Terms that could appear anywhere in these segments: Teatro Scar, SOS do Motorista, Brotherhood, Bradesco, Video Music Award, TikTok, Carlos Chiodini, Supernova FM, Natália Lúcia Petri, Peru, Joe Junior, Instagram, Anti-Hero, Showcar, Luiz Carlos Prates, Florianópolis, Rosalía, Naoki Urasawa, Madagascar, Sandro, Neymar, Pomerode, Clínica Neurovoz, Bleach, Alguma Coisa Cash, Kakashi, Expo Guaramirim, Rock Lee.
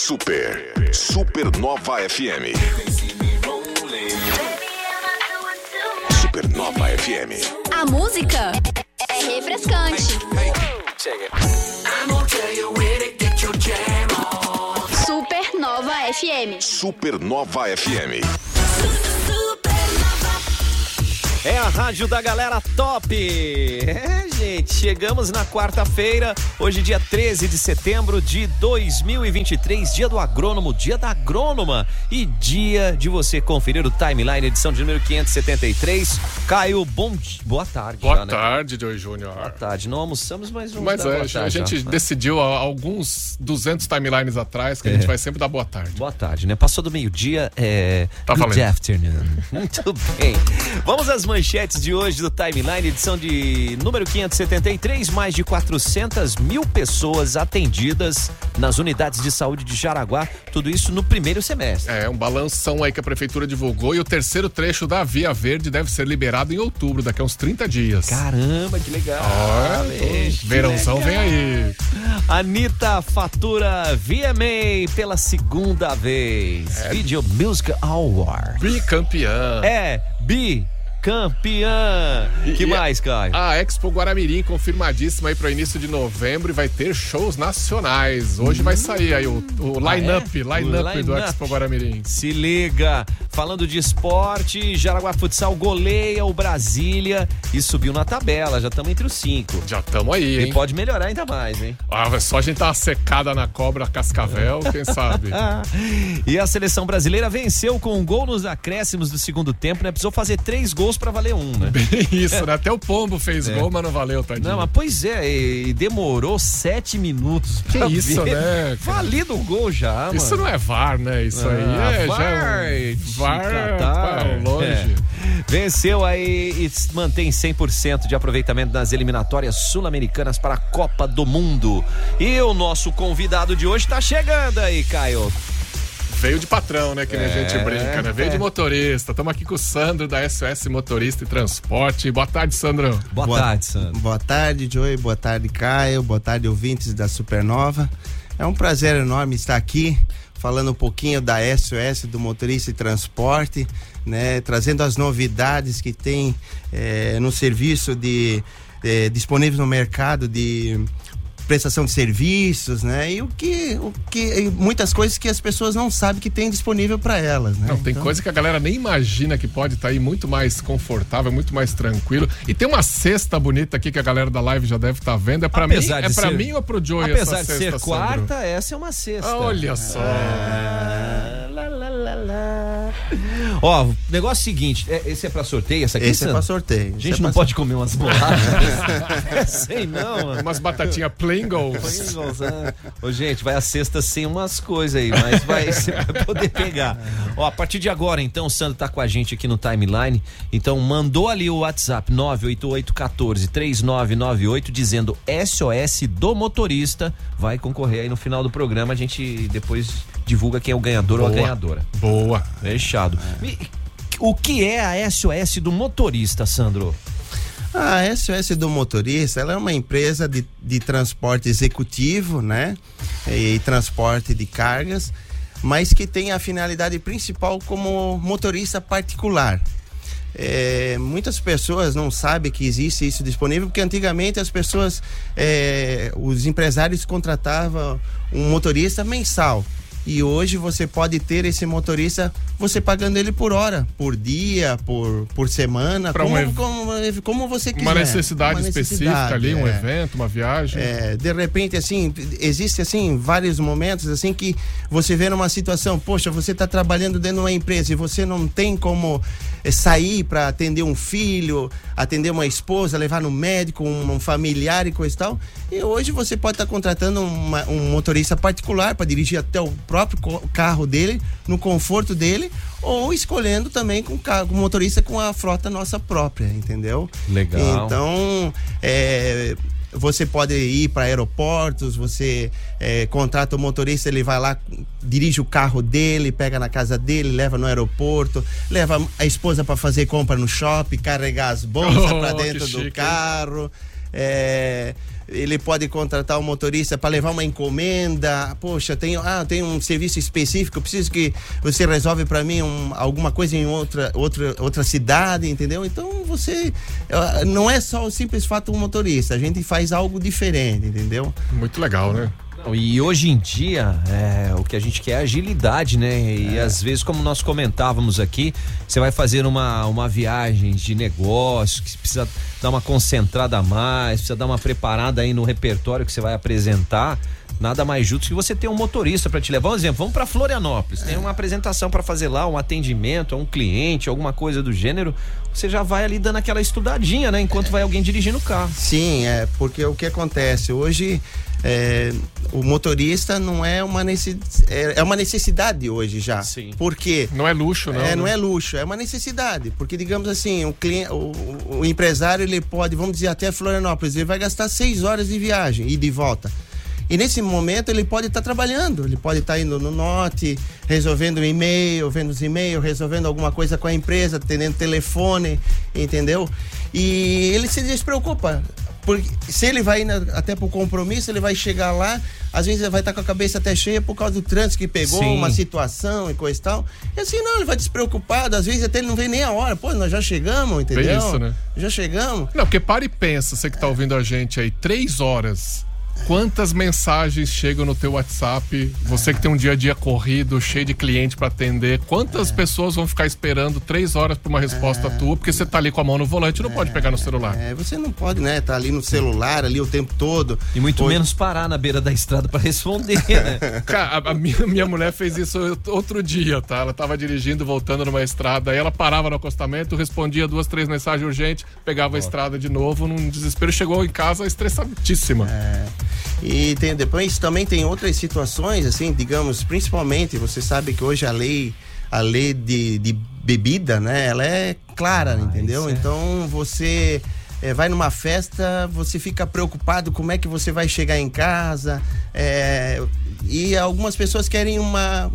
Supernova FM. Supernova FM. A música é refrescante. Supernova FM. Supernova FM. É a rádio da galera top! É, gente, chegamos na quarta-feira, hoje dia 13 de setembro de 2023, dia do agrônomo, dia da agrônoma e dia de você conferir o Timeline, edição de número 573. Caio, boa tarde. Boa tarde, Joe Junior. Boa tarde, não almoçamos, mas vamos dar boa tarde. A gente decidiu há alguns 200 timelines atrás que a gente vai sempre dar boa tarde. Boa tarde, né? Passou do meio-dia, tá good falando. Afternoon. Muito bem. Vamos às manchetes de hoje do Timeline, edição de número 573, mais de 400.000 pessoas atendidas nas unidades de saúde de Jaraguá, tudo isso no primeiro semestre. É, um balanção aí que a prefeitura divulgou e o terceiro trecho da Via Verde deve ser liberado em outubro, daqui a uns 30 dias. Caramba, que legal! Verãozão vem aí! Anitta fatura VMA pela segunda vez. Video Music Award. Bicampeã. Campeã! Que mais, Caio? A Expo Guaramirim, confirmadíssima aí para o início de novembro, e vai ter shows nacionais. Hoje vai sair aí o line-up do Expo Guaramirim. Se liga! Falando de esporte, Jaraguá Futsal goleia o Brasília e subiu na tabela, já estamos entre os 5. Já estamos aí, hein? E pode melhorar ainda mais, hein? Ah, só a gente tá secada na cobra Cascavel, quem sabe? E a seleção brasileira venceu com um gol nos acréscimos do segundo tempo, né? Precisou fazer 3 gols pra valer 1, né? Isso, né? Até o Pombo fez gol, mas não valeu, tadinho. Não, mas pois é, e demorou 7 minutos pra que isso, ver. Né? Valido o gol já, isso mano. Não é VAR, né? Isso aí VAR longe. Venceu aí e mantém 100% de aproveitamento das eliminatórias sul-americanas para a Copa do Mundo. E o nosso convidado de hoje tá chegando aí, Caio. Veio de patrão, né? Que a gente brinca, né? Veio de motorista. Estamos aqui com o Sandro, da SOS Motorista e Transporte. Boa tarde, Sandro. Boa tarde, Sandro. Boa tarde, Joey. Boa tarde, Caio. Boa tarde, ouvintes da Supernova. É um prazer enorme estar aqui, falando um pouquinho da SOS, do Motorista e Transporte, né? Trazendo as novidades que tem no serviço disponível no mercado de prestação de serviços, né? E o que muitas coisas que as pessoas não sabem que tem disponível para elas, né? Não, tem coisa que a galera nem imagina que pode estar aí muito mais confortável, muito mais tranquilo. E tem uma cesta bonita aqui que a galera da live já deve estar vendo. É para mim, ou pro Joey essa cesta? Apesar de ser quarta, Sandro? Essa é uma cesta. Olha só. Ó, o negócio é o seguinte, esse é pra sorteio, essa aqui? Esse é pra sorteio. A gente não pode comer umas bolachas. Sei não, mano. Umas batatinhas Pringles. Ô, gente, vai a cesta sem umas coisas aí, mas você vai poder pegar. Ó, a partir de agora, então, o Sandro tá com a gente aqui no Timeline, então mandou ali o WhatsApp 988143998 dizendo SOS do motorista, vai concorrer aí no final do programa, a gente depois divulga quem é o ganhador ou a ganhadora. Boa. Fechado. O que é a SOS do motorista, Sandro? A SOS do motorista, ela é uma empresa de transporte executivo, né? E transporte de cargas, mas que tem a finalidade principal como motorista particular. Muitas pessoas não sabem que existe isso disponível, porque antigamente as pessoas, os empresários contratavam um motorista mensal. E hoje você pode ter esse motorista, você pagando ele por hora, por dia, por semana, como você quiser. Uma necessidade específica ali, um evento, uma viagem. De repente, assim, existe assim, vários momentos assim que você vê numa situação, poxa, você está trabalhando dentro de uma empresa e você não tem como sair para atender um filho, atender uma esposa, levar no médico, um familiar e coisa e tal. E hoje você pode estar contratando um motorista particular para dirigir até o próprio carro dele, no conforto dele, ou escolhendo também com o motorista com a frota nossa própria, entendeu? Legal. Então, você pode ir para aeroportos, você contrata o motorista, ele vai lá, dirige o carro dele, pega na casa dele, leva no aeroporto, leva a esposa para fazer compra no shopping, carregar as bolsas para dentro do carro. ele pode contratar um motorista para levar uma encomenda. Poxa, tem um serviço específico, preciso que você resolve para mim alguma coisa em outra cidade, entendeu? Então você não é só o simples fato do motorista, a gente faz algo diferente, entendeu? Muito legal, né? E hoje em dia, o que a gente quer é agilidade, né? E às vezes, como nós comentávamos aqui, você vai fazer uma viagem de negócio, que precisa dar uma concentrada a mais, precisa dar uma preparada aí no repertório que você vai apresentar. Nada mais justo que você ter um motorista para te levar. Um exemplo, vamos para Florianópolis, tem uma apresentação para fazer lá, um atendimento a um cliente, alguma coisa do gênero, você já vai ali dando aquela estudadinha, né? Enquanto vai alguém dirigindo o carro. Sim, porque o que acontece hoje, o motorista não é uma necessidade, é uma necessidade hoje já. Sim. Porque não é luxo, não. Não é luxo, é uma necessidade, porque digamos assim, o empresário, ele pode, vamos dizer, até Florianópolis, ele vai gastar 6 horas de viagem e de volta. E nesse momento ele pode estar trabalhando, ele pode estar indo no norte, resolvendo um e-mail, vendo os e-mails, resolvendo alguma coisa com a empresa, atendendo telefone, entendeu? E ele se despreocupa, porque se ele vai indo até pro compromisso, ele vai chegar lá, às vezes ele vai estar com a cabeça até cheia por causa do trânsito que pegou, sim, uma situação e coisa e tal. E assim, não, ele vai despreocupado, às vezes até ele não vê nem a hora. Pô, nós já chegamos, entendeu? É isso, né? Já chegamos. Não, porque para e pensa, você que tá ouvindo a gente aí, 3 horas... Quantas mensagens chegam no teu WhatsApp? Você que tem um dia a dia corrido, cheio de cliente para atender, quantas pessoas vão ficar esperando 3 horas por uma resposta tua? Porque você tá ali com a mão no volante, não pode pegar no celular. Você não pode, né? Tá ali no celular, ali o tempo todo. E muito menos parar na beira da estrada para responder, né? Cara, a minha mulher fez isso outro dia, tá? Ela tava dirigindo, voltando numa estrada, aí ela parava no acostamento, respondia 2, 3 mensagens urgentes, pegava a estrada de novo, num desespero, chegou em casa estressadíssima. E depois também tem outras situações, assim, digamos, principalmente, você sabe que hoje a lei de bebida, né, ela é clara, entendeu? Então você vai numa festa, você fica preocupado como é que você vai chegar em casa, e algumas pessoas querem uma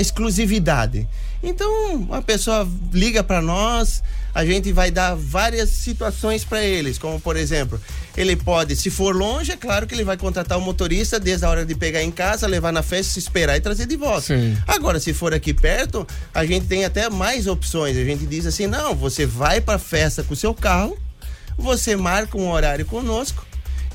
exclusividade. Então, uma pessoa liga para nós, a gente vai dar várias situações para eles, como por exemplo, ele pode, se for longe, é claro que ele vai contratar o motorista desde a hora de pegar em casa, levar na festa, se esperar e trazer de volta. Sim. Agora, se for aqui perto, a gente tem até mais opções. A gente diz assim, não, você vai para a festa com o seu carro, você marca um horário conosco,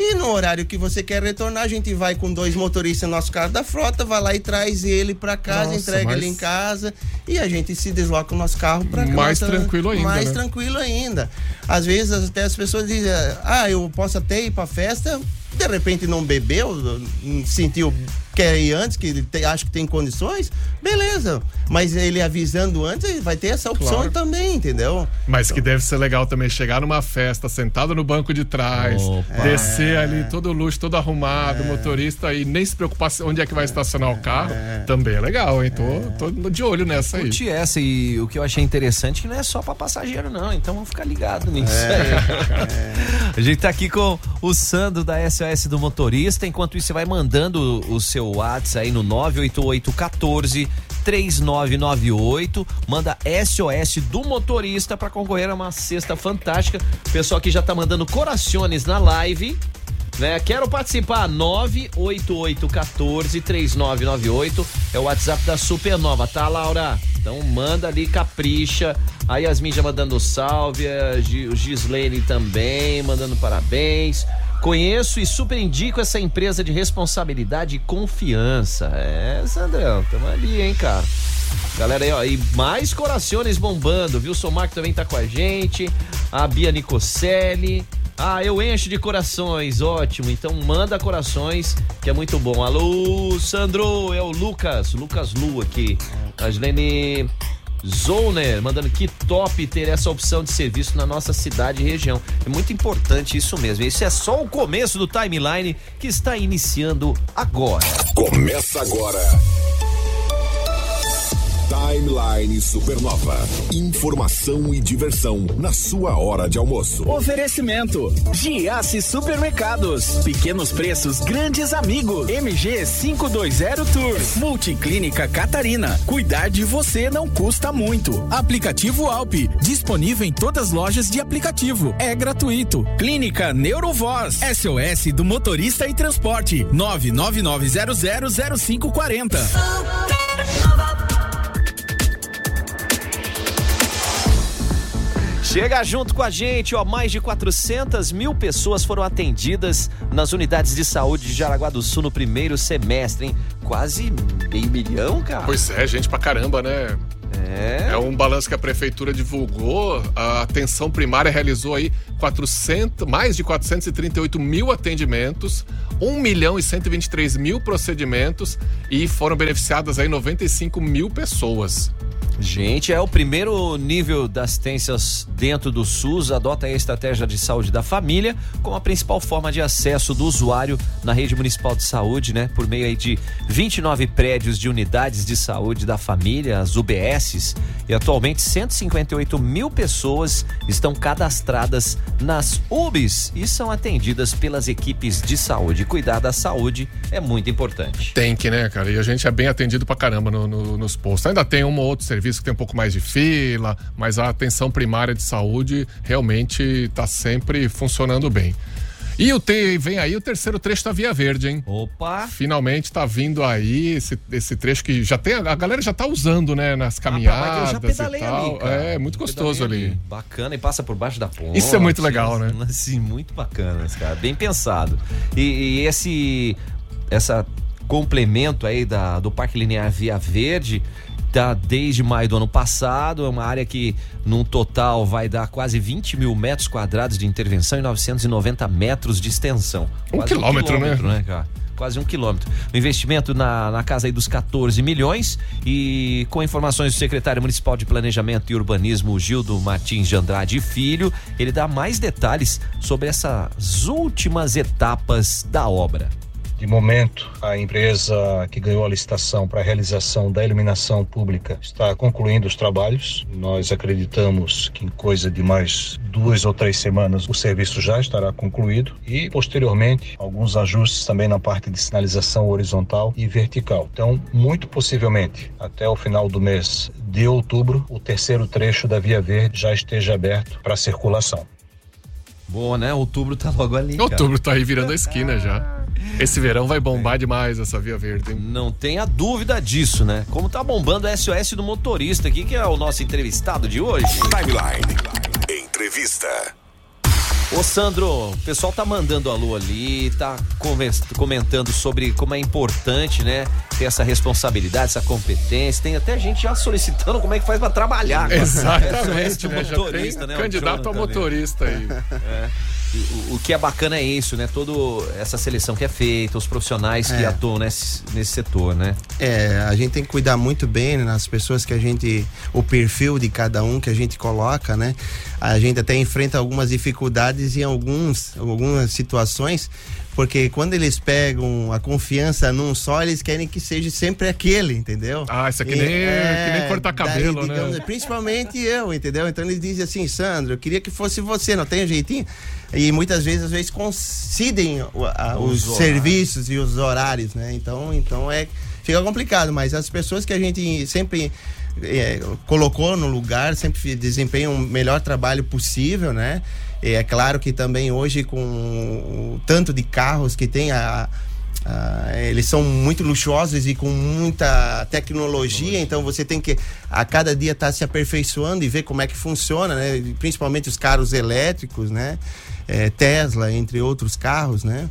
e no horário que você quer retornar, a gente vai com 2 motoristas no nosso carro da frota, vai lá e traz ele para casa, entrega ele em casa, e a gente se desloca o nosso carro para casa. Mais tranquilo ainda. Mais tranquilo ainda. Às vezes até as pessoas dizem, eu posso até ir para festa, de repente não bebeu, sentiu que ir antes, que acho que tem condições, beleza, mas ele avisando antes, ele vai ter essa opção também, entendeu? Mas então, que deve ser legal também chegar numa festa, sentado no banco de trás, descer ali todo luxo, todo arrumado, motorista, e nem se preocupar onde é que vai estacionar o carro, também é legal, hein? Tô de olho nessa aí. E o que eu achei interessante, que não é só pra passageiro não, então vamos ficar ligado nisso. A gente tá aqui com o Sandro da SOS do Motorista, enquanto isso você vai mandando o seu WhatsApp aí no 988-14-3998, manda SOS do Motorista para concorrer a uma cesta fantástica. O pessoal aqui já tá mandando corações na live, né? Quero participar. 988-14-3998 é o WhatsApp da Supernova, tá, Laura? Então manda ali, capricha. A Yasmin já mandando salve, o Gislene também mandando parabéns. Conheço e super indico essa empresa de responsabilidade e confiança. Sandrão, tamo ali, hein, cara. Galera aí, ó, e mais corações bombando, viu? O Somarco também tá com a gente, a Bia Nicocelli. Eu encho de corações, ótimo. Então manda corações, que é muito bom. Alô, Sandro, é o Lucas Lu aqui. A Gilene Zoner, mandando que top ter essa opção de serviço na nossa cidade e região. É muito importante isso mesmo. Isso é só o começo do timeline que está iniciando agora. Começa agora. Timeline Supernova. Informação e diversão na sua hora de almoço. Oferecimento: Giassi Supermercados. Pequenos preços, grandes amigos. MG 520 Tour. Multiclínica Catarina. Cuidar de você não custa muito. Aplicativo ALLP. Disponível em todas as lojas de aplicativo. É gratuito. Clínica Neurovoz. SOS do Motorista e Transporte. 999000540. Chega junto com a gente, ó, mais de 400.000 pessoas foram atendidas nas unidades de saúde de Jaraguá do Sul no primeiro semestre, hein? Quase meio milhão, cara. Pois é, gente pra caramba, né? É um balanço que a prefeitura divulgou. A atenção primária realizou aí mais de 438.000 atendimentos, 1.123.000 procedimentos e foram beneficiadas aí 95.000 pessoas. Gente, é o primeiro nível das assistências dentro do SUS, adota a estratégia de saúde da família como a principal forma de acesso do usuário na rede municipal de saúde, né? Por meio aí de 29 prédios de unidades de saúde da família, as UBSs, e atualmente 158.000 pessoas estão cadastradas nas UBS e são atendidas pelas equipes de saúde. Cuidar da saúde é muito importante. Tem que, né, cara? E a gente é bem atendido pra caramba nos postos. Ainda tem um ou outro serviço que tem um pouco mais de fila, mas a atenção primária de saúde realmente está sempre funcionando bem. E vem aí o terceiro trecho da Via Verde, hein? Opa! Finalmente está vindo aí esse trecho que já tem, a galera já está usando, né? Nas caminhadas. Eu já pedalei e tal. Ali, cara. É muito gostoso ali. Bacana, e passa por baixo da ponte. Isso é muito legal, né? Assim, muito bacana, cara. Bem pensado. E essa complemento aí do Parque Linear Via Verde. Tá desde maio do ano passado, é uma área que num total vai dar quase 20.000 metros quadrados de intervenção e 990 metros de extensão. Um quilômetro, né? Cara? Quase um quilômetro. O investimento na casa aí dos 14 milhões e com informações do secretário municipal de planejamento e urbanismo, Gildo Martins de Andrade Filho, ele dá mais detalhes sobre essas últimas etapas da obra. De momento, a empresa que ganhou a licitação para a realização da iluminação pública está concluindo os trabalhos. Nós acreditamos que em coisa de mais 2 ou 3 semanas o serviço já estará concluído e, posteriormente, alguns ajustes também na parte de sinalização horizontal e vertical. Então, muito possivelmente, até o final do mês de outubro, o terceiro trecho da Via Verde já esteja aberto para circulação. Boa, né? Outubro tá logo ali, cara. Outubro tá aí virando a esquina já. Esse verão vai bombar demais essa Via Verde, hein? Não tenha dúvida disso, né? Como tá bombando a SOS do Motorista aqui, que é o nosso entrevistado de hoje. Timeline. Entrevista. Ô Sandro, o pessoal tá mandando alô ali, tá comentando sobre como é importante, né? Ter essa responsabilidade, essa competência. Tem até gente já solicitando como é que faz pra trabalhar. Cara. Exatamente. SOS do Motorista, né? Candidato a motorista aí. É. O que é bacana é isso, né? Toda essa seleção que é feita, os profissionais que atuam nesse setor, né? A gente tem que cuidar muito bem, né, nas pessoas que o perfil de cada um que a gente coloca, né? A gente até enfrenta algumas dificuldades em algumas situações, porque quando eles pegam a confiança num só, eles querem que seja sempre aquele, entendeu? Ah, isso aqui nem cortar cabelo, daí, digamos, né? Principalmente eu, entendeu? Então eles dizem assim, Sandro, eu queria que fosse você, não tem um jeitinho? E muitas vezes, coincidem os serviços e os horários, né? Então fica complicado, mas as pessoas que a gente sempre colocou no lugar, sempre desempenham o melhor trabalho possível, né? E é claro que também hoje, com o tanto de carros que tem, eles são muito luxuosos e com muita tecnologia, então você tem que a cada dia estar se aperfeiçoando e ver como é que funciona, né? Principalmente os carros elétricos, né? Tesla, entre outros carros, né?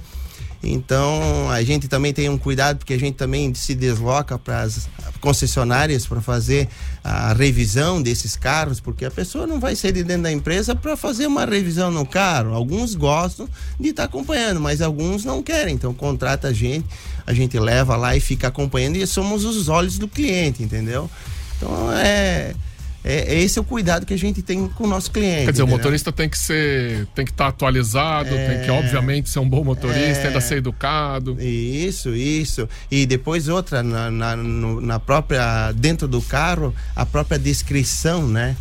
Então a gente também tem um cuidado, porque a gente também se desloca para as concessionárias para fazer a revisão desses carros, porque a pessoa não vai sair de dentro da empresa para fazer uma revisão no carro. Alguns gostam de estar acompanhando, mas alguns não querem, então contrata a gente leva lá e fica acompanhando, e somos os olhos do cliente, entendeu? Então Esse é o cuidado que a gente tem com o nosso cliente. Quer dizer, entendeu? O motorista tem que estar atualizado, tem que, obviamente, ser um bom motorista, ainda ser educado. Isso. E depois outra, na própria, dentro do carro, a própria descrição, né?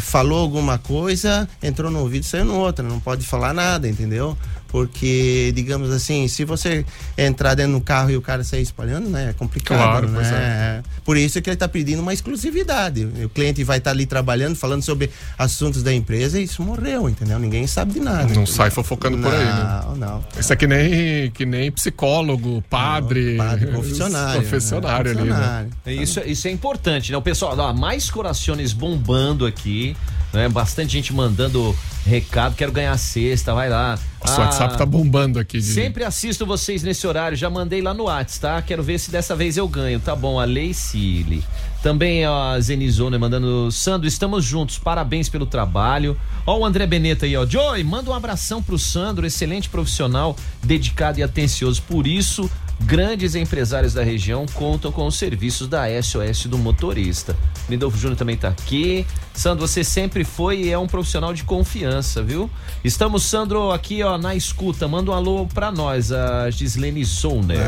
Falou alguma coisa, entrou num ouvido, saiu no outro, não pode falar nada, entendeu? Porque, digamos assim, se você entrar dentro do carro e o cara sair espalhando, né? É complicado, claro, né? É. Por isso que ele está pedindo uma exclusividade. O cliente vai estar ali trabalhando, falando sobre assuntos da empresa e isso morreu, entendeu? Ninguém sabe de nada. Não sai fofocando por aí, né? Não. Isso é que nem psicólogo, padre confessionário ali, né? Isso é importante, né? O pessoal, mais corações bombando aqui, né? Bastante gente mandando recado, quero ganhar cesta, vai lá. Nossa, o WhatsApp tá bombando aqui. Sempre assisto vocês nesse horário, já mandei lá no WhatsApp, tá? Quero ver se dessa vez eu ganho, tá bom? A Leicile. Também a Zenizona mandando, Sandro, estamos juntos, parabéns pelo trabalho. Ó o André Beneta aí, ó. Joey, manda um abração pro Sandro, excelente profissional, dedicado e atencioso, por isso grandes empresários da região contam com os serviços da SOS do motorista. Lindolfo Júnior também tá aqui. Sandro, você sempre foi e é um profissional de confiança, viu? Estamos, Sandro, aqui, ó, na escuta. Manda um alô pra nós, a Gislene Sonder.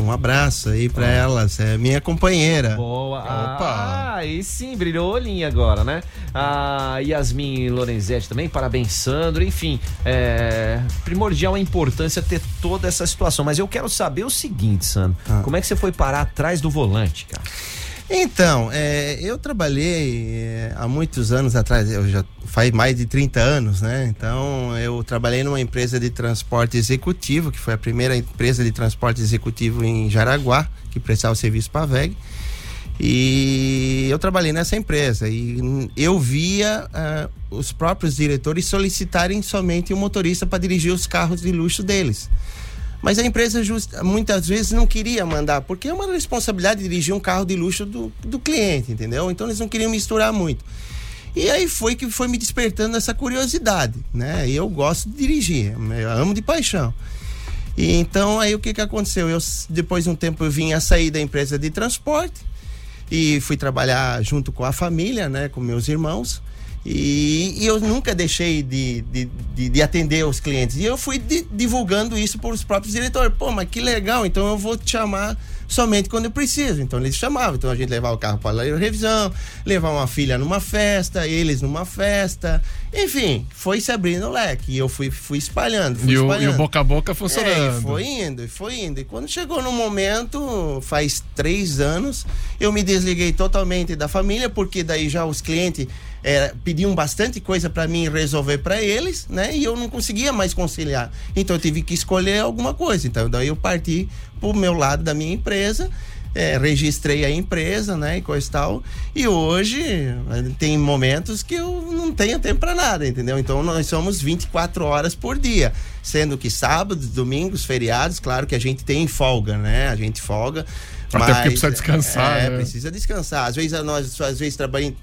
Um abraço aí pra elas. É minha companheira. Boa. Opa. E sim, brilhou o olhinho agora, né? A Yasmin Lorenzetti também, parabéns, Sandro. Enfim, primordial a importância ter toda essa situação. Mas eu quero saber o seguinte, Sandro, como é que você foi parar atrás do volante, cara? Então, eu trabalhei há muitos anos atrás, eu já faz mais de 30 anos, né? Então, eu trabalhei numa empresa de transporte executivo, que foi a primeira empresa de transporte executivo em Jaraguá, que prestava o serviço para a WEG. E eu trabalhei nessa empresa e eu via os próprios diretores solicitarem somente um motorista para dirigir os carros de luxo deles. Mas a empresa muitas vezes não queria mandar, porque é uma responsabilidade dirigir um carro de luxo do cliente, entendeu? Então eles não queriam misturar muito. E aí foi que foi me despertando essa curiosidade, né? Eu gosto de dirigir, eu amo de paixão. E então aí o que aconteceu? Depois de um tempo eu vim a sair da empresa de transporte e fui trabalhar junto com a família, né? Com meus irmãos. E eu nunca deixei de atender os clientes. E eu fui divulgando isso para os próprios diretores. Pô, mas que legal, então eu vou te chamar somente quando eu preciso. Então eles chamavam. Então a gente levava o carro para a revisão, levar uma filha numa festa, eles numa festa. Enfim, foi se abrindo o leque. E eu fui espalhando. E o boca a boca funcionando. Foi indo. E quando chegou no momento, faz 3 anos, eu me desliguei totalmente da família, porque daí já os clientes pediam bastante coisa para mim resolver para eles, né? E eu não conseguia mais conciliar. Então eu tive que escolher alguma coisa. Então daí eu parti pro meu lado da minha empresa, registrei a empresa, né? E coisa e tal. E hoje tem momentos que eu não tenho tempo para nada, entendeu? Então nós somos 24 horas por dia. Sendo que sábados, domingos, feriados, claro que a gente tem folga, né? A gente folga. Até porque precisa descansar. Né? Precisa descansar. Às vezes nós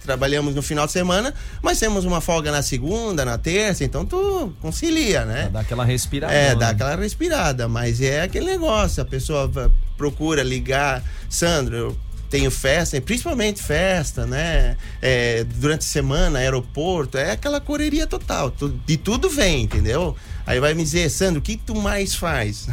trabalhamos no final de semana, mas temos uma folga na segunda, na terça, então tu concilia, né? Dá aquela respirada. Dá aquela respirada, mas é aquele negócio, a pessoa procura ligar, Sandro, eu tenho festa, principalmente festa, né? Durante a semana, aeroporto, é aquela correria total, de tudo vem, entendeu? Aí vai me dizer, Sandro, o que tu mais faz?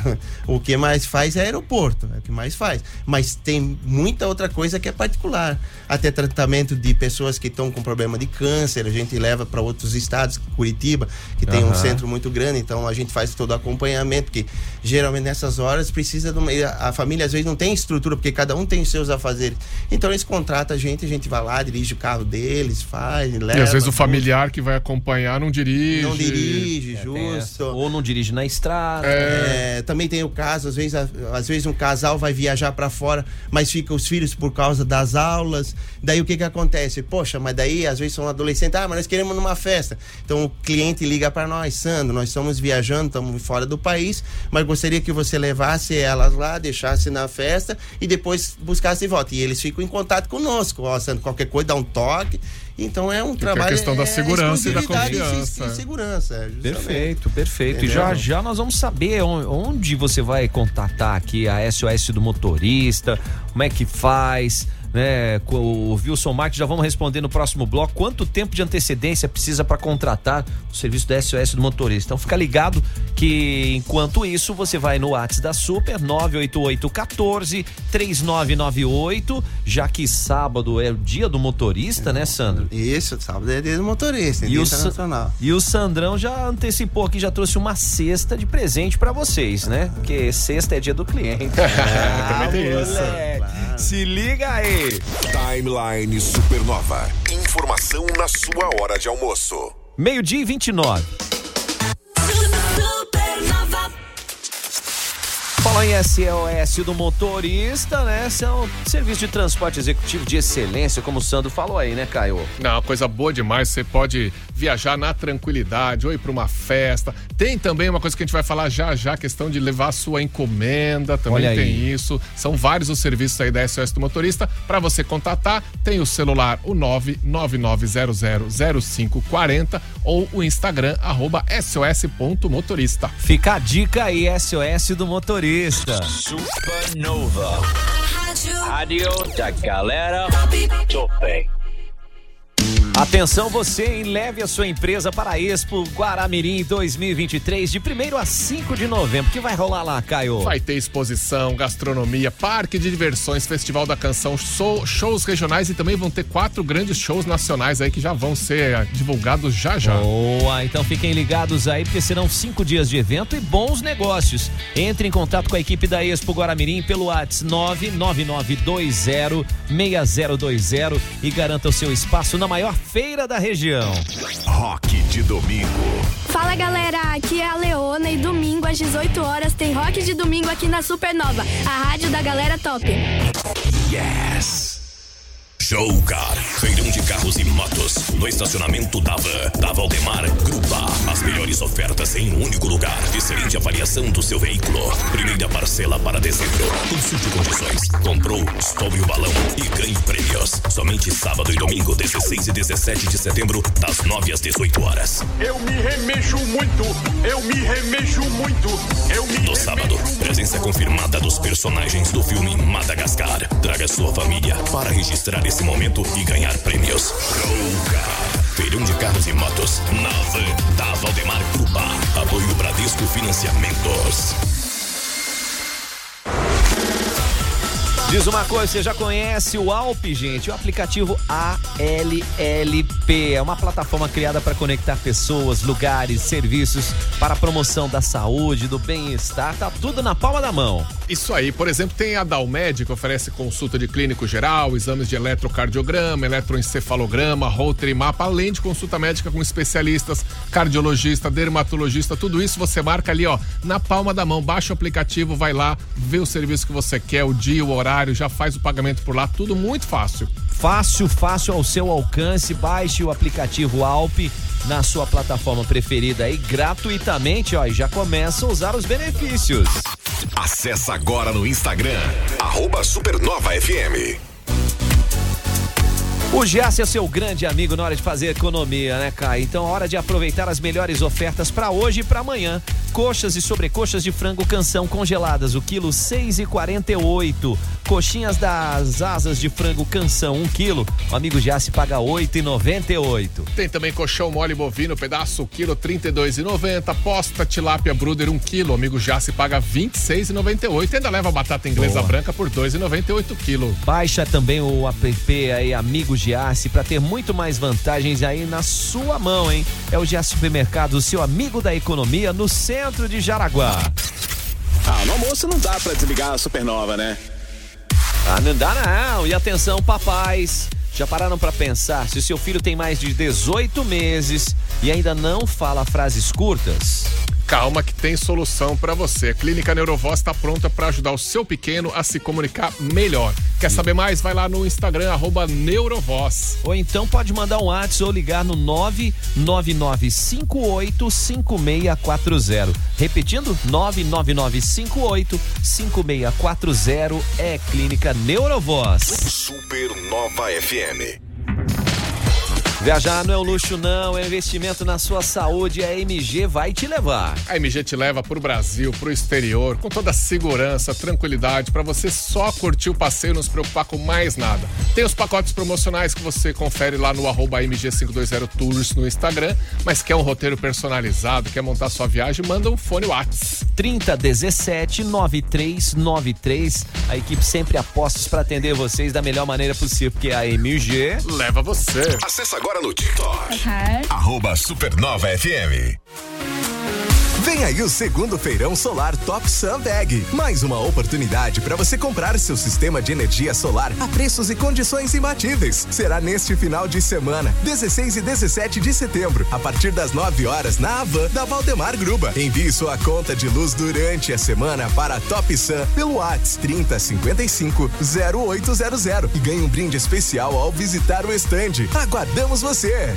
O que mais faz é aeroporto, é o que mais faz. Mas tem muita outra coisa que é particular. Até tratamento de pessoas que estão com problema de câncer, a gente leva para outros estados, Curitiba, que tem um centro muito grande, então a gente faz todo o acompanhamento, porque geralmente nessas horas precisa de a família às vezes não tem estrutura, porque cada um tem os seus afazeres. Então eles contratam a gente vai lá, dirige o carro deles, faz, leva. E às vezes o familiar que vai acompanhar não dirige. Não dirige, justo. Ou não dirige na estrada. Também tem o caso, às vezes um casal vai viajar pra fora, mas fica os filhos por causa das aulas. Daí o que acontece? Poxa, mas daí às vezes são adolescentes, mas nós queremos numa festa. Então o cliente liga pra nós, Sandro, nós estamos viajando, estamos fora do país, mas gostaria que você levasse elas lá, deixasse na festa e depois buscasse de volta. E eles ficam em contato conosco, Sandro, qualquer coisa, dá um toque. Então é um trabalho. É a questão da segurança e da confiança. E segurança, perfeito. Entendeu? E já nós vamos saber onde você vai contatar aqui a SOS do motorista, como é que faz, né, ouvir o Somate, já vamos responder no próximo bloco. Quanto tempo de antecedência precisa para contratar o serviço da SOS do motorista? Então fica ligado que enquanto isso você vai no WhatsApp da Super 988-14-3998, já que sábado é o dia do motorista, né, Sandro? Isso, sábado é dia do motorista, dia internacional. E o Sandrão já antecipou aqui, já trouxe uma cesta de presente para vocês, né? Porque sexta é dia do cliente. Ah, também tem isso. Claro. Se liga aí. Timeline Supernova. Informação na sua hora de almoço. 12:29. Fala em SOS do motorista, né? São serviço de transporte executivo de excelência, como o Sandro falou aí, né, Caio? Não, coisa boa demais, você pode viajar na tranquilidade ou ir para uma festa. Tem também uma coisa que a gente vai falar já, questão de levar a sua encomenda, também tem isso. São vários os serviços aí da SOS do motorista. Para você contatar, tem o celular, o 999000540 ou o Instagram, @sos.motorista. Fica a dica aí, SOS do motorista. Supernova, rádio da galera top. Atenção você, hein? Leve a sua empresa para a Expo Guaramirim 2023, de 1º a 5 de novembro. O que vai rolar lá, Caio? Vai ter exposição, gastronomia, parque de diversões, festival da canção, shows regionais, e também vão ter 4 grandes shows nacionais aí que já vão ser divulgados já. Boa, então fiquem ligados aí, porque serão 5 dias de evento e bons negócios. Entre em contato com a equipe da Expo Guaramirim pelo WhatsApp 99920-6020 e garanta o seu espaço na maior feira da região. Rock de domingo. Fala, galera, aqui é a Leona e domingo às 18 horas tem rock de domingo aqui na Supernova, a rádio da galera top. Yes! Showcar, feirão de carros e motos, no estacionamento da Valdemar Grubba. As melhores ofertas em um único lugar. Excelente avaliação do seu veículo. Primeira parcela para dezembro. Consulte condições. Comprou, sobe o balão e ganhe prêmios. Somente sábado e domingo, 16 e 17 de setembro, das 9 às 18 horas. No sábado, presença confirmada dos personagens do filme Madagascar. Traga sua família para registrar esse momento e ganhar prêmios. Feirão de carros e motos na Havan da Valdemar Grubba. Apoio Bradesco Financiamentos. Diz uma coisa, você já conhece o ALLP, gente? O aplicativo ALLP é uma plataforma criada para conectar pessoas, lugares, serviços para a promoção da saúde, do bem-estar. Tá tudo na palma da mão. Isso aí, por exemplo, tem a Dalmed, que oferece consulta de clínico geral, exames de eletrocardiograma, eletroencefalograma, Holter e mapa, além de consulta médica com especialistas, cardiologista, dermatologista, tudo isso você marca ali, ó, na palma da mão. Baixa o aplicativo, vai lá, vê o serviço que você quer, o dia, o horário, já faz o pagamento por lá, tudo muito fácil. Fácil ao seu alcance. Baixe o aplicativo ALLP na sua plataforma preferida aí gratuitamente, ó, e já começa a usar os benefícios. Acesse agora no Instagram, @SupernovaFM. O Giassi é seu grande amigo na hora de fazer economia, né, Caio? Então, hora de aproveitar as melhores ofertas para hoje e para amanhã. Coxas e sobrecoxas de frango canção congeladas, o quilo 6,48. Coxinhas das asas de frango canção, 1 quilo. O amigo Giassi paga 8,98. Tem também colchão mole bovino, pedaço, quilo 32,90. Posta tilápia Bruder, 1 quilo. O amigo Giassi paga 26,98. Ainda leva batata inglesa branca por 2,98 quilo. Baixa também o app aí, amigo Giassi, para ter muito mais vantagens aí na sua mão, hein? É o Giassi Supermercados, seu amigo da economia, no centro de Jaraguá. Ah, no almoço não dá para desligar a Supernova, né? Ah, não dá não. E atenção, papais, já pararam para pensar se o seu filho tem mais de 18 meses e ainda não fala frases curtas? Calma que tem solução para você. A Clínica Neurovoz está pronta para ajudar o seu pequeno a se comunicar melhor. Quer saber mais? Vai lá no Instagram, @Neurovoz. Ou então pode mandar um WhatsApp ou ligar no 999585640. Repetindo, 999585640 é Clínica Neurovoz. Supernova FM. Viajar não é um luxo não, é um investimento na sua saúde. A MG vai te levar. A MG te leva pro Brasil, pro exterior, com toda a segurança, tranquilidade, para você só curtir o passeio e não se preocupar com mais nada. Tem os pacotes promocionais que você confere lá no @MG520Tours no Instagram, mas quer um roteiro personalizado, quer montar sua viagem, manda um fone WhatsApp. 3017-9393. A equipe sempre a postos para atender vocês da melhor maneira possível, porque a MG leva você. Acesse agora no TikTok, @Supernova FM. Vem aí o segundo feirão solar Top Sunbag. Mais uma oportunidade para você comprar seu sistema de energia solar a preços e condições imbatíveis. Será neste final de semana, 16 e 17 de setembro, a partir das 9 horas na Havan da Valdemar Grubba. Envie sua conta de luz durante a semana para Top Sun pelo WhatsApp 3055-0800 e ganhe um brinde especial ao visitar o estande. Aguardamos você!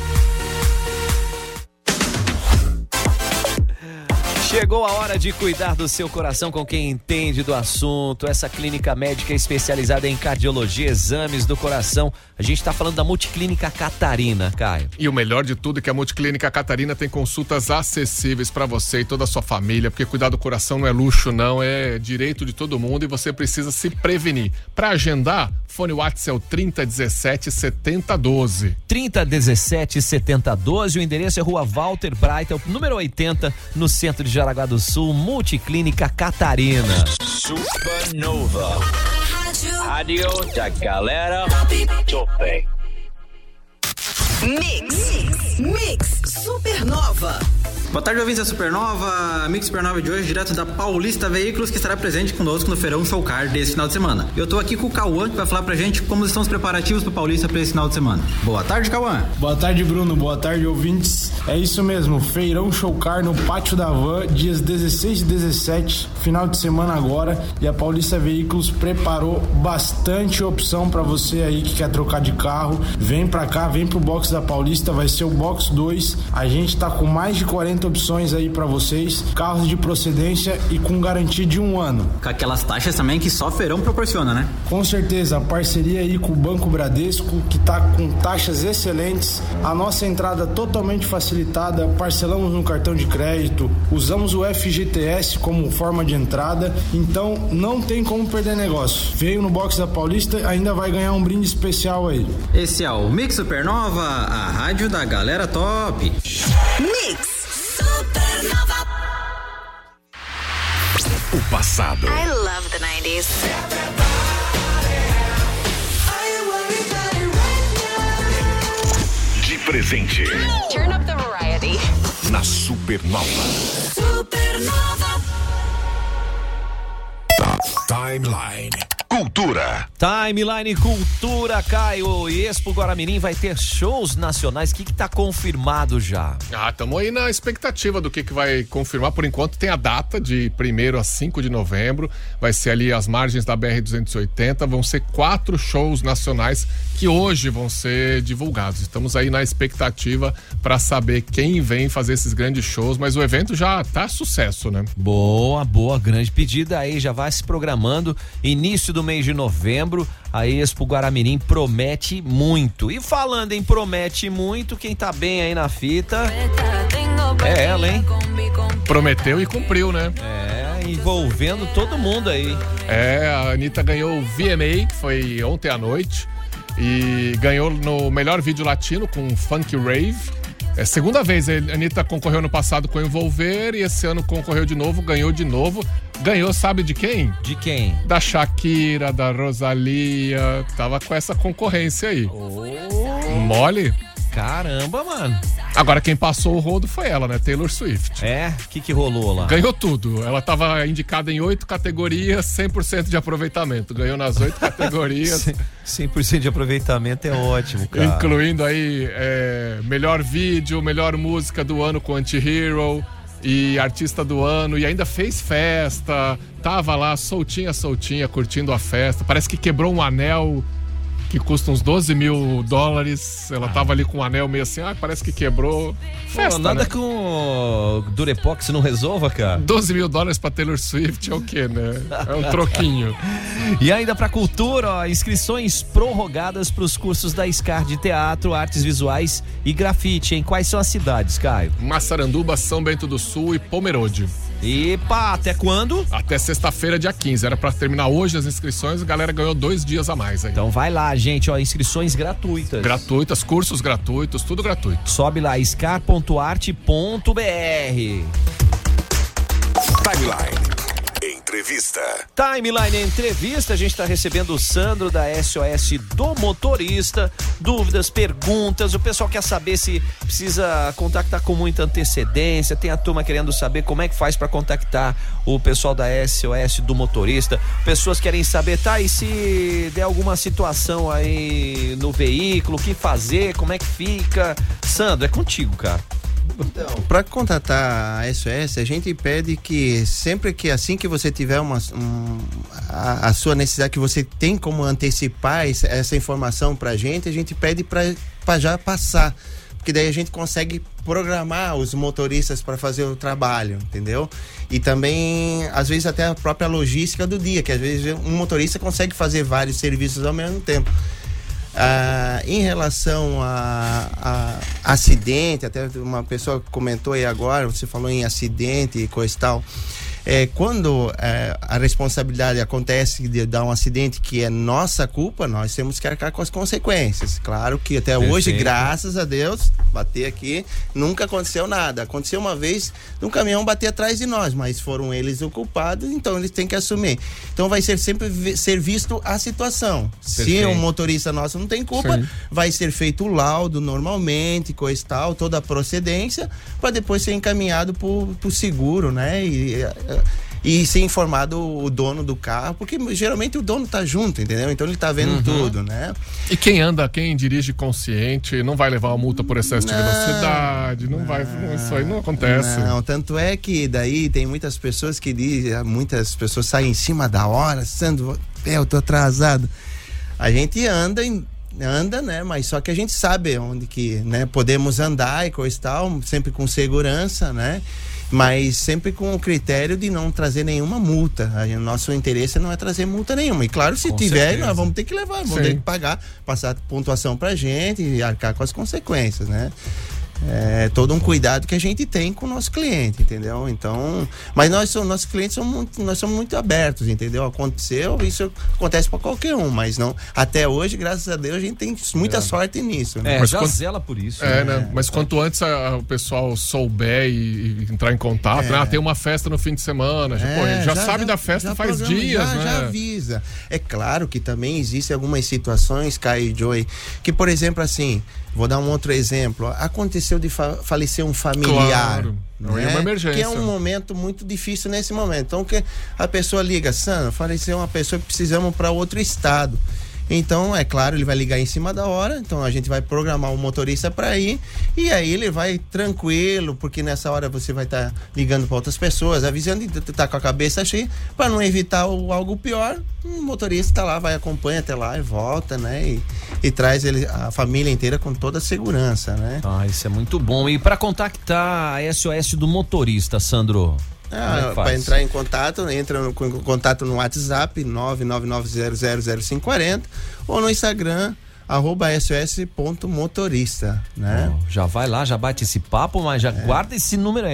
Chegou a hora de cuidar do seu coração com quem entende do assunto. Essa clínica médica é especializada em cardiologia, exames do coração. A gente está falando da Multiclínica Catarina, Caio. E o melhor de tudo é que a Multiclínica Catarina tem consultas acessíveis para você e toda a sua família, porque cuidar do coração não é luxo não, é direito de todo mundo e você precisa se prevenir. Para agendar, fone WhatsApp é o 3017-7012. 3017-7012, o endereço é Rua Walter Breithel, número 80, no centro de Jaraguá do Sul, Multiclínica Catarina. Supernova. Rádio da galera. Top. Mix Supernova. Boa tarde, ouvintes da Supernova, Mix Supernova de hoje, direto da Paulista Veículos, que estará presente conosco no Feirão Showcar desse final de semana. Eu tô aqui com o Cauã, que vai falar pra gente como estão os preparativos pro Paulista pra esse final de semana. Boa tarde, Cauã. Boa tarde, Bruno. Boa tarde, ouvintes. É isso mesmo, Feirão Showcar no Pátio da Havan, dias 16 e 17, final de semana agora, e a Paulista Veículos preparou bastante opção pra você aí que quer trocar de carro. Vem pra cá, vem pro box da Paulista, vai ser o box 2. A gente tá com mais de 40 opções aí pra vocês, carros de procedência e com garantia de 1 ano. Com aquelas taxas também que só Feirão proporciona, né? Com certeza, a parceria aí com o Banco Bradesco, que tá com taxas excelentes, a nossa entrada totalmente facilitada, parcelamos no cartão de crédito, usamos o FGTS como forma de entrada, então não tem como perder negócio. Veio no box da Paulista, ainda vai ganhar um brinde especial aí. Esse é o Mix Supernova, a rádio da galera top. Mix Supernova. O passado. I love the 90s. De presente. Turn up the variety. Na Supernova. Supernova. Timeline. Cultura. Timeline Cultura, Caio. E Expo Guaramirim vai ter shows nacionais. O que tá confirmado já? Ah, estamos aí na expectativa do que vai confirmar. Por enquanto tem a data de 1º a 5 de novembro. Vai ser ali às margens da BR-280. Vão ser 4 shows nacionais que hoje vão ser divulgados. Estamos aí na expectativa para saber quem vem fazer esses grandes shows. Mas o evento já tá sucesso, né? Boa. Grande pedida aí. Já vai se programando. Início do mês de novembro, a Expo Guaramirim promete muito. E falando em promete muito, quem tá bem aí na fita é ela, hein? Prometeu e cumpriu, né? É, envolvendo todo mundo aí. É, a Anitta ganhou o VMA, que foi ontem à noite, e ganhou no melhor vídeo latino com Funk Rave. É a segunda vez, a Anitta concorreu no passado com Envolver e esse ano concorreu de novo, ganhou de novo. Ganhou, sabe de quem? De quem? Da Shakira, da Rosalía. Tava com essa concorrência aí. Mole? Caramba, mano. Agora quem passou o rodo foi ela, né? Taylor Swift. É? O que rolou lá? Ganhou tudo. Ela tava indicada em 8 categorias, 100% de aproveitamento. Ganhou nas 8 categorias. 100% de aproveitamento é ótimo, cara. Incluindo aí melhor vídeo, melhor música do ano com Anti-Hero e artista do ano, e ainda fez festa, tava lá soltinha, curtindo a festa, parece que quebrou um anel. que custa uns $12 mil. Ela tava ali com um anel meio assim, parece que quebrou. Festa, nada, né? Com Durepox não resolva, cara. $12 mil pra Taylor Swift é o quê, né? É um troquinho. E ainda pra cultura, inscrições prorrogadas pros cursos da SCAR de teatro, artes visuais e grafite, hein? Quais são as cidades, Caio? Massaranduba, São Bento do Sul e Pomerode. Epa, até quando? Até sexta-feira, dia 15. Era pra terminar hoje as inscrições, a galera ganhou 2 dias a mais aí. Então vai lá, gente, inscrições gratuitas. Gratuitas, cursos gratuitos, tudo gratuito. Sobe lá, scar.arte.br. Timeline Entrevista, a gente está recebendo o Sandro da SOS do Motorista. Dúvidas, perguntas, o pessoal quer saber se precisa contactar com muita antecedência, tem a turma querendo saber como é que faz para contactar o pessoal da SOS do Motorista. Pessoas querem saber, e se der alguma situação aí no veículo, o que fazer, como é que fica? Sandro, é contigo, cara. Então, para contratar a SOS, a gente pede que sempre que assim que você tiver a sua necessidade, que você tem como antecipar essa informação para a gente pede para já passar, porque daí a gente consegue programar os motoristas para fazer o trabalho, entendeu? E também, às vezes, até a própria logística do dia, que às vezes um motorista consegue fazer vários serviços ao mesmo tempo. Em relação a acidente, até uma pessoa comentou aí agora, você falou em acidente e coisa e tal. Quando a responsabilidade acontece de dar um acidente que é nossa culpa, nós temos que arcar com as consequências. Claro que até hoje, graças a Deus, bater aqui, nunca aconteceu nada. Aconteceu uma vez um caminhão bater atrás de nós, mas foram eles o culpado, então eles têm que assumir. Então vai ser visto a situação. Perfeito. Se um motorista nosso não tem culpa, vai ser feito o laudo normalmente, coisa e tal, toda a procedência, para depois ser encaminhado pro seguro, né? E ser informado o dono do carro, porque geralmente o dono tá junto, entendeu? Então ele tá vendo tudo, né? E quem dirige consciente não vai levar uma multa por excesso de velocidade, isso aí não acontece. Não, tanto é que daí tem muitas pessoas que dizem, muitas pessoas saem em cima da hora, Sandro, eu tô atrasado. A gente anda, né? Mas só que a gente sabe onde que, né, podemos andar e coisa e tal, sempre com segurança, né? Mas sempre com o critério de não trazer nenhuma multa. O nosso interesse não é trazer multa nenhuma. E claro, se tiver, nós vamos ter que levar, vamos ter que pagar, passar pontuação pra gente e arcar com as consequências, né? É todo um cuidado que a gente tem com o nosso cliente, entendeu? Então, mas nossos clientes nós somos muito abertos, entendeu? Aconteceu, isso acontece para qualquer um, mas não, até hoje, graças a Deus, a gente tem muita sorte nisso, né? Mas já zela por isso. Mas quanto antes o pessoal souber e entrar em contato, né? Tem uma festa no fim de semana, já sabe da festa faz dias, né? Já avisa. É claro que também existem algumas situações, Caio e Joey, que, por exemplo, assim, vou dar um outro exemplo. Aconteceu de falecer um familiar. Claro, né? É uma emergência. Que é um momento muito difícil nesse momento. Então, que a pessoa liga, Sandro, faleceu uma pessoa que precisamos para outro estado. Então, é claro, ele vai ligar em cima da hora, então a gente vai programar o motorista para ir, e aí ele vai tranquilo, porque nessa hora você vai estar ligando para outras pessoas, avisando, e tá com a cabeça cheia, para não evitar algo pior. O motorista tá lá, vai, acompanha até lá e volta, né? E traz a família inteira com toda a segurança, né? Isso é muito bom. E para contactar a SOS do Motorista, Sandro? Para entrar em contato, entra em contato no WhatsApp 999000540 ou no Instagram @sos.motorista, né? Já vai lá, já bate esse papo, mas já guarda esse número,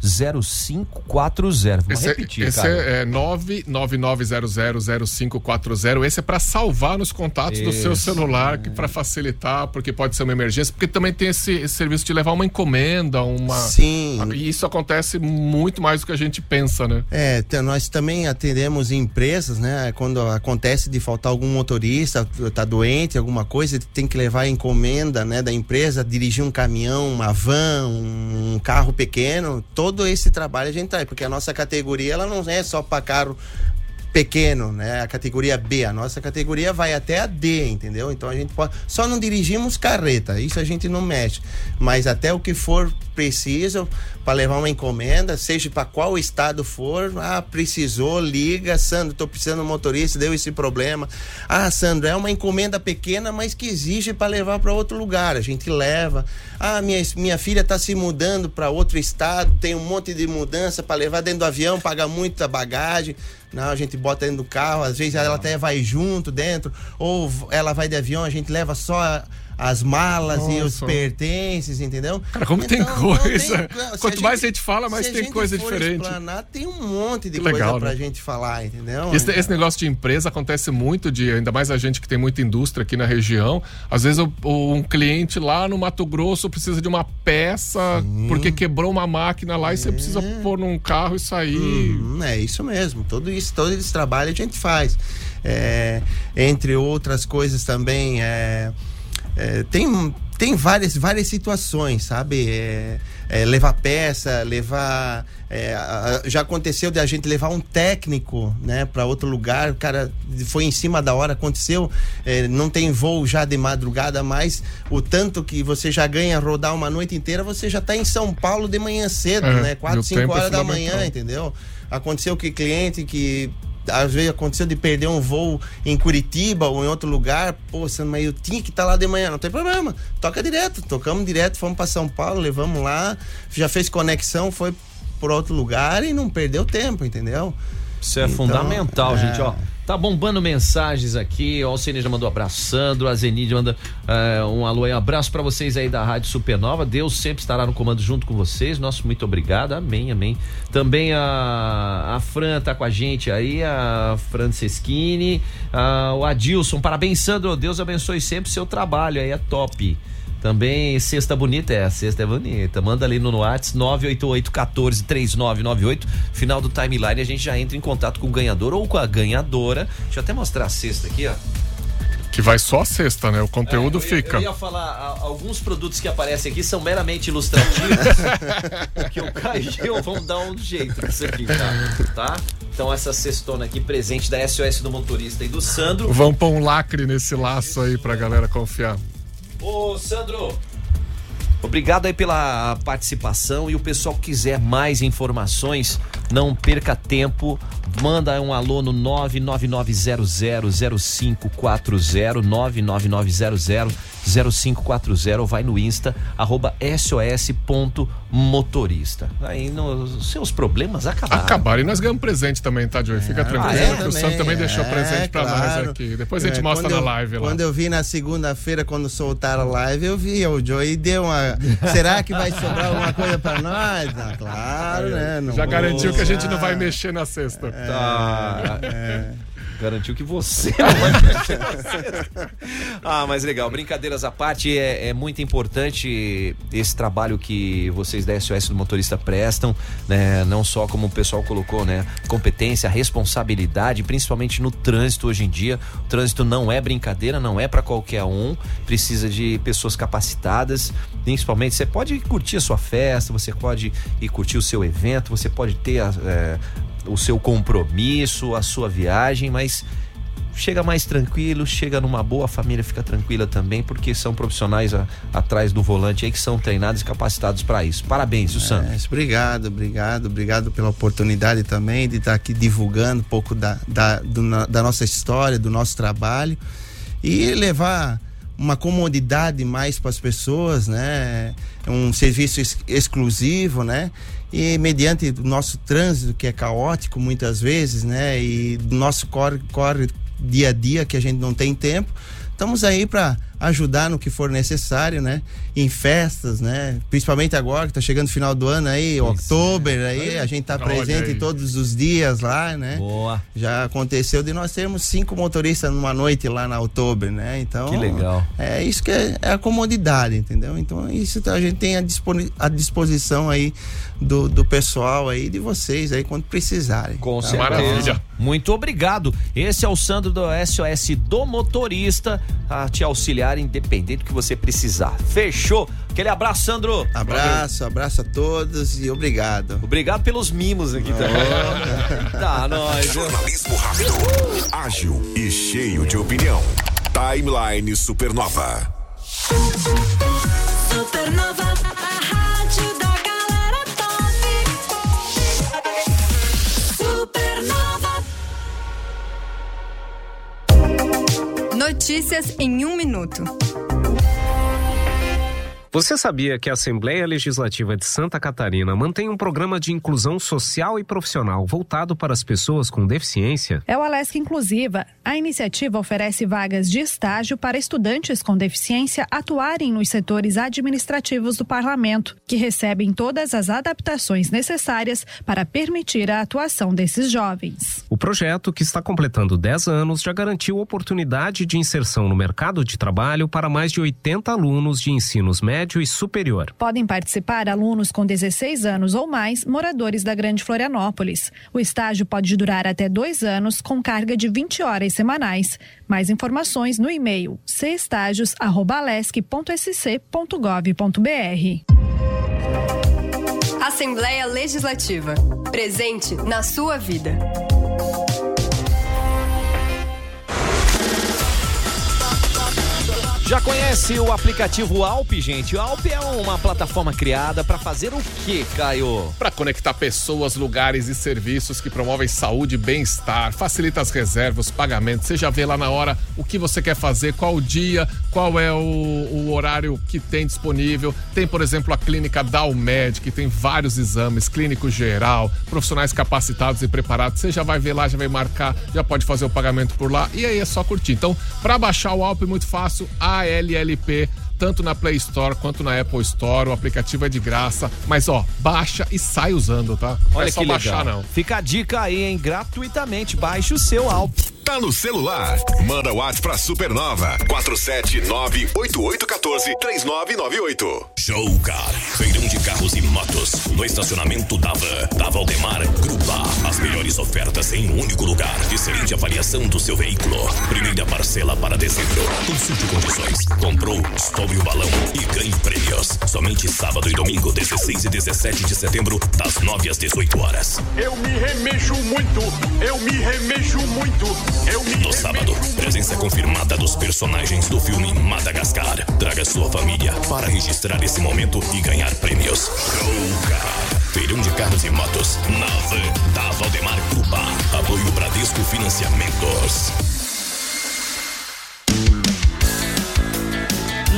999000540. Vou repetir, esse cara. Esse é 999000540. Esse é para salvar nos contatos do seu celular, que para facilitar, porque pode ser uma emergência, porque também tem esse serviço de levar uma encomenda, Sim. E isso acontece muito mais do que a gente pensa, né? Nós também atendemos empresas, né? Quando acontece de faltar algum motorista, tá doente, alguma coisa, tem que levar a encomenda, né, da empresa, dirigir um caminhão, uma van, um carro pequeno, todo esse trabalho a gente traz, porque a nossa categoria, ela não é só para carro pequeno, né? A categoria B, a nossa categoria vai até a D, entendeu? Então a gente pode, só não dirigimos carreta, isso a gente não mexe, mas até o que for precisam para levar uma encomenda, seja para qual estado for. Ah, precisou, liga, Sandro, estou precisando de um motorista, deu esse problema. Ah, Sandro, é uma encomenda pequena, mas que exige para levar para outro lugar, a gente leva. Ah, minha filha está se mudando para outro estado, tem um monte de mudança para levar dentro do avião, paga muita bagagem. Não, a gente bota dentro do carro, às vezes ela até vai junto dentro, ou ela vai de avião, a gente leva só as malas. Nossa. E os pertences, entendeu? Cara, como então, tem coisa! Tem, quanto mais a gente fala, mais tem coisa diferente. Explanar, tem um monte de legal, coisa pra gente falar, entendeu? Esse negócio de empresa acontece muito, ainda mais a gente que tem muita indústria aqui na região. Às vezes um cliente lá no Mato Grosso precisa de uma peça. Sim. Porque quebrou uma máquina lá e você precisa pôr num carro e sair. É isso mesmo, tudo isso, todo esse trabalho a gente faz. Entre outras coisas também, tem várias situações, sabe? Levar peça, levar... já aconteceu de a gente levar um técnico, né, para outro lugar. O cara foi em cima da hora, aconteceu. Não tem voo já de madrugada, mas o tanto que você já ganha rodar uma noite inteira, você já está em São Paulo de manhã cedo, né? 4, 5 horas da manhã, entendeu? Aconteceu que cliente que... Às vezes aconteceu de perder um voo em Curitiba ou em outro lugar. Pô, mas eu tinha que estar lá de manhã. Não tem problema, tocamos direto, fomos para São Paulo, levamos lá, já fez conexão, foi por outro lugar e não perdeu tempo, entendeu? Isso é fundamental, gente, ó. Tá bombando mensagens aqui, ó, o Cine já mandou abraço, Sandro, a Zenide manda um alô e um abraço pra vocês aí da Rádio Supernova, Deus sempre estará no comando junto com vocês, nosso muito obrigado, amém, amém. Também a Fran tá com a gente aí, a Franceschini, o Adilson, parabéns Sandro, Deus abençoe sempre o seu trabalho, aí é top. Também Sexta Bonita, Sexta é Bonita. Manda ali no WhatsApp 988-14-3998. Final do timeline a gente já entra em contato com o ganhador ou com a ganhadora. Deixa eu até mostrar a cesta aqui, ó. Que vai só a cesta, né? O conteúdo fica. Eu ia falar, alguns produtos que aparecem aqui são meramente ilustrativos. Porque o Caio e eu vamos dar um jeito nisso aqui, tá? Então essa cestona aqui, presente da SOS do motorista e do Sandro. Vamos pôr um lacre nesse laço aí pra galera confiar. Ô, Sandro, obrigado aí pela participação, e o pessoal que quiser mais informações, não perca tempo, manda um alô no 999000540, 999000540, vai no Insta, @sos.motorista. Aí nos seus problemas acabaram. E nós ganhamos presente também, tá, Joey? Fica tranquilo, que o Santo também deixou presente pra nós aqui. Depois a gente mostra na live lá. Quando eu vi na segunda-feira, quando soltaram a live, eu vi o Joey deu uma... Será que vai sobrar alguma coisa pra nós? Não, claro, né? Não, já garantiu que a gente não vai mexer na sexta. Garantiu que você não vai mexer na cesta. Ah, mas legal, brincadeiras à parte, é muito importante esse trabalho que vocês da SOS do Motorista prestam, né? Não só como o pessoal colocou, né? Competência, responsabilidade, principalmente no trânsito hoje em dia. O trânsito não é brincadeira, não é pra qualquer um, precisa de pessoas capacitadas, principalmente. Você pode curtir a sua festa, você pode ir curtir o seu evento, você pode ter o seu compromisso, a sua viagem, mas chega mais tranquilo, chega numa boa, a família fica tranquila também, porque são profissionais atrás do volante aí que são treinados e capacitados para isso. Parabéns, Sandro. Obrigado pela oportunidade também de estar aqui divulgando um pouco da nossa história, do nosso trabalho, e levar uma comodidade mais para as pessoas, né? Um serviço exclusivo, né? E mediante o nosso trânsito, que é caótico muitas vezes, né? E do nosso corre dia a dia, que a gente não tem tempo, estamos aí para ajudar no que for necessário, né? Em festas, né? Principalmente agora que tá chegando o final do ano aí, outubro, aí a gente tá presente todos os dias lá, né? Boa. Já aconteceu de nós termos 5 motoristas numa noite lá na outubro, né? Então, que legal. É isso que é a comodidade, entendeu? Então, isso a gente tem à disposição aí do pessoal aí, de vocês aí, quando precisarem. Com certeza. Maravilha. Muito obrigado. Esse é o Sandro do SOS do Motorista, a te auxiliar independente do que você precisar. Fechou? Aquele abraço, Sandro. Abraço a todos e obrigado. Obrigado pelos mimos aqui também. Tá, nós. Jornalismo rápido, ágil e cheio de opinião. Timeline Supernova. Supernova, a rádio da Notícias em um minuto. Você sabia que a Assembleia Legislativa de Santa Catarina mantém um programa de inclusão social e profissional voltado para as pessoas com deficiência? É o ALLP Inclusiva. A iniciativa oferece vagas de estágio para estudantes com deficiência atuarem nos setores administrativos do parlamento, que recebem todas as adaptações necessárias para permitir a atuação desses jovens. O projeto, que está completando 10 anos, já garantiu oportunidade de inserção no mercado de trabalho para mais de 80 alunos de ensinos médios e superior. Podem participar alunos com 16 anos ou mais, moradores da Grande Florianópolis. O estágio pode durar até 2 anos, com carga de 20 horas semanais. Mais informações no e-mail cestagios@alesc.sc.gov.br. Assembleia Legislativa. Presente na sua vida. Já conhece o aplicativo ALLP, gente? O ALLP é uma plataforma criada para fazer o quê, Caio? Para conectar pessoas, lugares e serviços que promovem saúde e bem-estar, facilita as reservas, pagamentos. Você já vê lá na hora o que você quer fazer, qual dia, qual é o horário que tem disponível. Tem, por exemplo, a clínica Dalmed, que tem vários exames, clínico geral, profissionais capacitados e preparados. Você já vai ver lá, já vai marcar, já pode fazer o pagamento por lá e aí é só curtir. Então, para baixar o ALLP é muito fácil. ALLP, tanto na Play Store quanto na Apple Store, o aplicativo é de graça, mas ó, baixa e sai usando, tá? Olha, é só que baixar, legal. Não. Fica a dica aí, hein? Gratuitamente, baixe o seu ALLP. Tá no celular? Manda o WhatsApp pra Supernova, 479-8814-3998. Showcar, feirão de carros e motos, no estacionamento da Valdemar Grubba. As melhores ofertas em um único lugar, excelente avaliação do seu veículo. Primeira parcela para dezembro, consulte condições, comprou, estoure o balão e ganhe prêmios. Somente sábado e domingo, 16 e 17 de setembro, das 9 às 18 horas. Eu me remexo muito. No sábado, presença confirmada dos personagens do filme Madagascar. Traga sua família para registrar esse momento e ganhar prêmios. Showcar, feirão de carros e motos, na Havan, da Valdemar Grubba. Apoio Bradesco Financiamentos.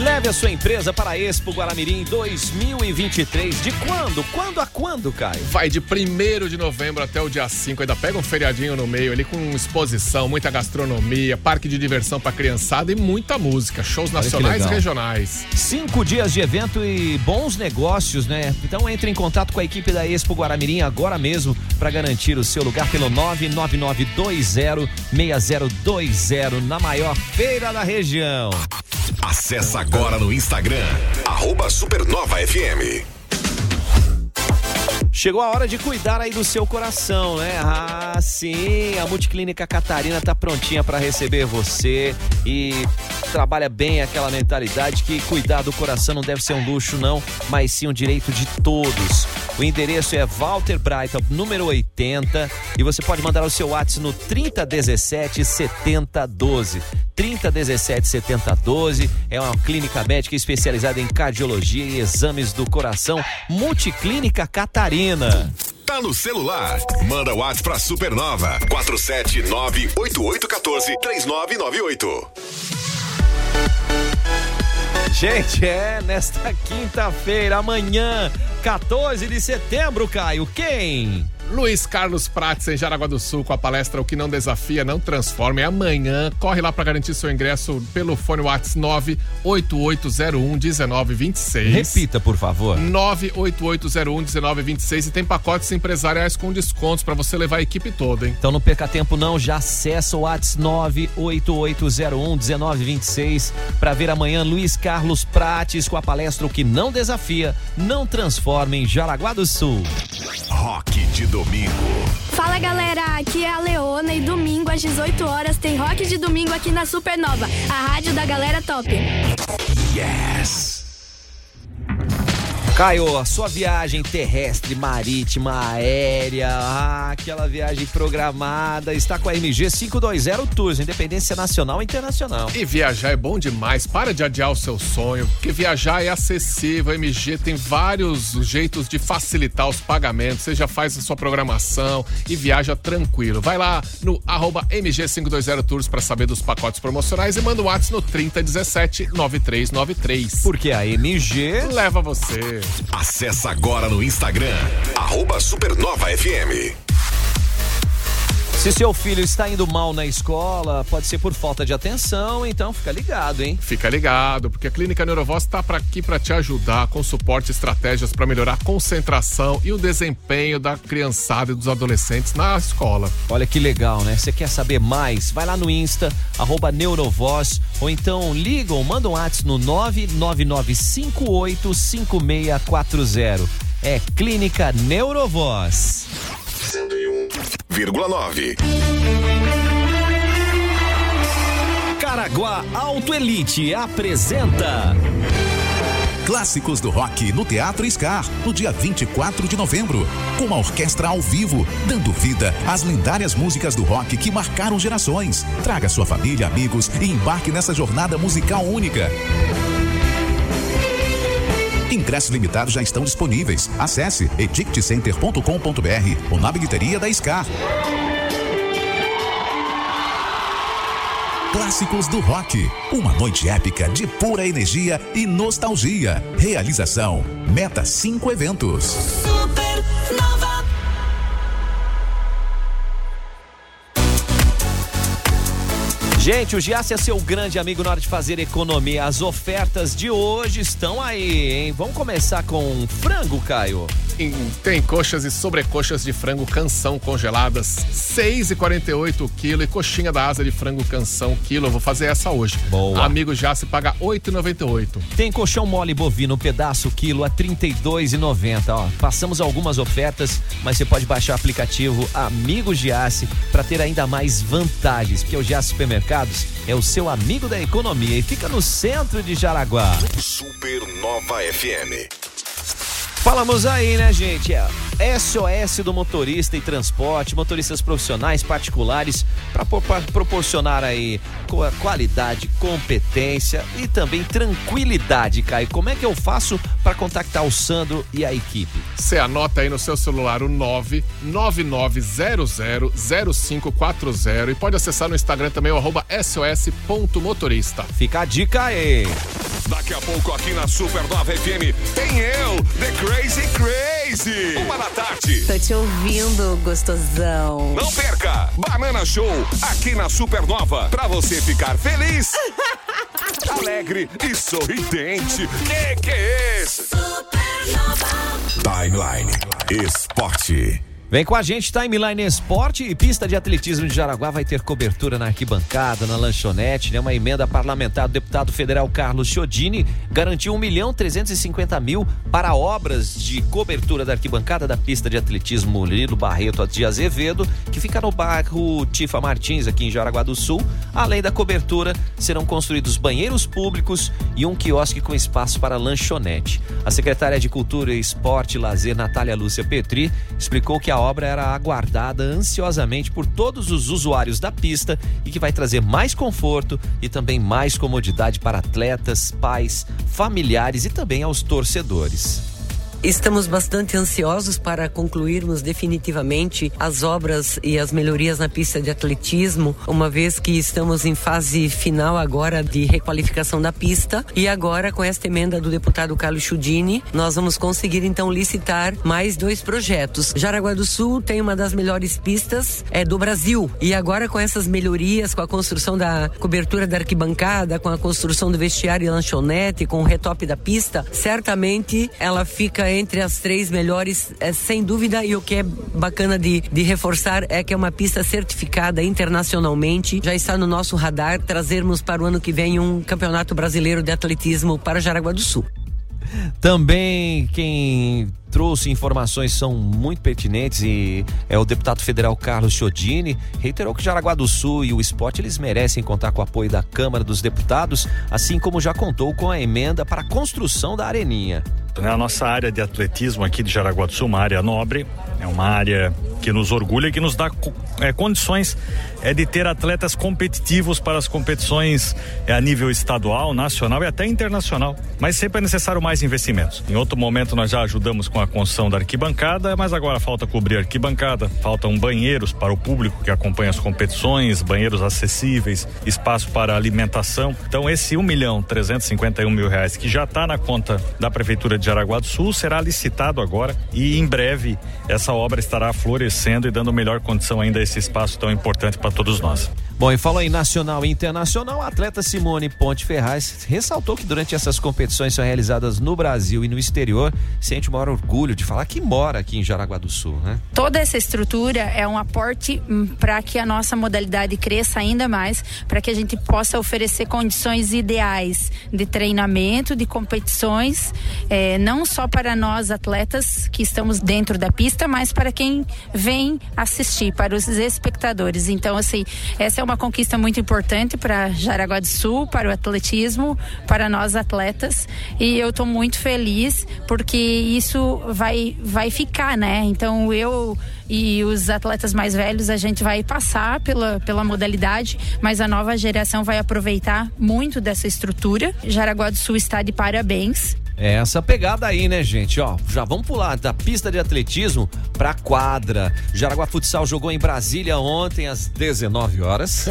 Leve a sua empresa para a Expo Guaramirim 2023. De quando? Quando a quando, Caio? Vai de 1º de novembro até o dia 5. Ainda pega um feriadinho no meio ali com exposição, muita gastronomia, parque de diversão para criançada e muita música. Shows nacionais e regionais. 5 dias de evento e bons negócios, né? Então entre em contato com a equipe da Expo Guaramirim agora mesmo para garantir o seu lugar pelo 999206020 na maior feira da região. Acesse agora no Instagram, @SupernovaFM. Chegou a hora de cuidar aí do seu coração, né? Ah, sim, a Multiclínica Catarina tá prontinha para receber você e trabalha bem aquela mentalidade que cuidar do coração não deve ser um luxo, não, mas sim um direito de todos. O endereço é Walter Brighton, número 80, e você pode mandar o seu WhatsApp no 3017-7012. 3017-7012 é uma clínica médica especializada em cardiologia e exames do coração, Multiclínica Catarina. Tá no celular? Manda o WhatsApp pra Supernova, 479-8814-3998. Gente, nesta quinta-feira, amanhã, 14 de setembro, Caio, quem? Luiz Carlos Prates, em Jaraguá do Sul, com a palestra O que não desafia, não transforma. É amanhã. Corre lá para garantir seu ingresso pelo fone WhatsApp 98801-1926. Repita, por favor. 98801-1926. E tem pacotes empresariais com descontos para você levar a equipe toda, hein? Então não perca tempo, não. Já acessa o WhatsApp 98801-1926 para ver amanhã Luiz Carlos Prates com a palestra O que não desafia, não transforma, em Jaraguá do Sul. Rock de domingo. Fala, galera, aqui é a Leona e domingo às 18 horas tem rock de domingo aqui na Supernova, a rádio da galera top. Yes! Caio, a sua viagem terrestre, marítima, aérea, aquela viagem programada, está com a MG 520 Tours, independência nacional e internacional. E viajar é bom demais, para de adiar o seu sonho, porque viajar é acessível. A MG tem vários jeitos de facilitar os pagamentos, você já faz a sua programação e viaja tranquilo. Vai lá no @MG520Tours para saber dos pacotes promocionais e manda o WhatsApp no 3017-9393. Porque a MG leva você. Acesse agora no Instagram, @SupernovaFM. Se seu filho está indo mal na escola, pode ser por falta de atenção, então fica ligado, hein? Fica ligado, porque a Clínica Neurovoz está aqui para te ajudar com suporte e estratégias para melhorar a concentração e o desempenho da criançada e dos adolescentes na escola. Olha que legal, né? Você quer saber mais? Vai lá no Insta, @Neurovoz, ou então ligam, mandam um WhatsApp no 999585640. É Clínica Neurovoz. 101,9. Caraguá Auto Elite apresenta Clássicos do Rock no Teatro SCAR, no dia 24 de novembro, com uma orquestra ao vivo, dando vida às lendárias músicas do rock que marcaram gerações. Traga sua família, amigos e embarque nessa jornada musical única. Ingressos limitados já estão disponíveis. Acesse edictcenter.com.br ou na bilheteria da SCAR. Clássicos do Rock. Uma noite épica de pura energia e nostalgia. Realização Meta 5 Eventos. Supernova. Gente, o Giassi é seu grande amigo na hora de fazer economia. As ofertas de hoje estão aí, hein? Vamos começar com frango, Caio. Tem coxas e sobrecoxas de frango canção congeladas, R$6,48 o quilo, e coxinha da asa de frango canção quilo. Eu vou fazer essa hoje. Boa. Amigo Giassi paga R$8,98. Tem colchão mole bovino, pedaço quilo a R$32,90. Ó, passamos algumas ofertas, mas você pode baixar o aplicativo Amigo Giassi para ter ainda mais vantagens, porque o Giassi Supermercados é o seu amigo da economia e fica no centro de Jaraguá. Supernova FM. Falamos aí, né, gente? SOS do Motorista e Transporte, motoristas profissionais particulares, para proporcionar aí qualidade, competência e também tranquilidade, Caio. Como é que eu faço para contactar o Sandro e a equipe? Você anota aí no seu celular o 999000540 e pode acessar no Instagram também o @sos.motorista. Fica a dica aí. Daqui a pouco aqui na Supernova FM tem The Crazy Crazy. 1 da tarde. Tô te ouvindo, gostosão. Não perca, Banana Show aqui na Supernova, pra você ficar feliz, alegre e sorridente. Que é isso? Supernova. Timeline Esporte. Vem com a gente, Timeline Esporte, e pista de atletismo de Jaraguá vai ter cobertura na arquibancada, na lanchonete, né? Uma emenda parlamentar do deputado federal Carlos Chiodini garantiu R$1.350.000 para obras de cobertura da arquibancada da pista de atletismo Lilo Barreto de Azevedo, que fica no bairro Tifa Martins, aqui em Jaraguá do Sul. Além da cobertura, serão construídos banheiros públicos e um quiosque com espaço para lanchonete. A secretária de Cultura, Esporte e Lazer, Natália Lúcia Petri, explicou que a obra era aguardada ansiosamente por todos os usuários da pista e que vai trazer mais conforto e também mais comodidade para atletas, pais, familiares e também aos torcedores. Estamos bastante ansiosos para concluirmos definitivamente as obras e as melhorias na pista de atletismo, uma vez que estamos em fase final agora de requalificação da pista, e agora com esta emenda do deputado Carlos Chiodini, nós vamos conseguir então licitar mais 2 projetos. Jaraguá do Sul tem uma das melhores pistas do Brasil, e agora com essas melhorias, com a construção da cobertura da arquibancada, com a construção do vestiário e lanchonete, com o retope da pista, certamente ela fica entre as 3 melhores, sem dúvida. E o que é bacana de reforçar é que é uma pista certificada internacionalmente. Já está no nosso radar trazermos para o ano que vem um campeonato brasileiro de atletismo para Jaraguá do Sul. Também quem trouxe informações são muito pertinentes, e o deputado federal Carlos Chiodini reiterou que Jaraguá do Sul e o esporte, eles merecem contar com o apoio da Câmara dos Deputados, assim como já contou com a emenda para a construção da areninha. Exato, né? A nossa área de atletismo aqui de Jaraguá do Sul, uma área nobre, é uma área que nos orgulha e que nos dá condições de ter atletas competitivos para as competições a nível estadual, nacional e até internacional. Mas sempre é necessário mais investimentos. Em outro momento nós já ajudamos com a construção da arquibancada, mas agora falta cobrir a arquibancada, faltam banheiros para o público que acompanha as competições, banheiros acessíveis, espaço para alimentação. Então esse R$1.351.000 que já está na conta da Prefeitura de Jaraguá do Sul será licitado agora e em breve essa obra estará florescendo e dando melhor condição ainda a esse espaço tão importante para todos nós. Bom, e fala aí nacional e internacional, a atleta Simone Ponte Ferraz ressaltou que durante essas competições são realizadas no Brasil e no exterior, sente o maior orgulho de falar que mora aqui em Jaraguá do Sul, né? Toda essa estrutura é um aporte para que a nossa modalidade cresça ainda mais, para que a gente possa oferecer condições ideais de treinamento, de competições, não só para nós atletas que estamos dentro da pista, mas para quem vem assistir, para os espectadores. Então, assim, essa é uma conquista muito importante para Jaraguá do Sul, para o atletismo, para nós atletas, e eu estou muito feliz porque isso vai ficar, né? Então eu e os atletas mais velhos, a gente vai passar pela modalidade, mas a nova geração vai aproveitar muito dessa estrutura. Jaraguá do Sul está de parabéns. É essa pegada aí, né, gente? Ó, já vamos pular da pista de atletismo pra quadra. Jaraguá Futsal jogou em Brasília ontem às 19 horas.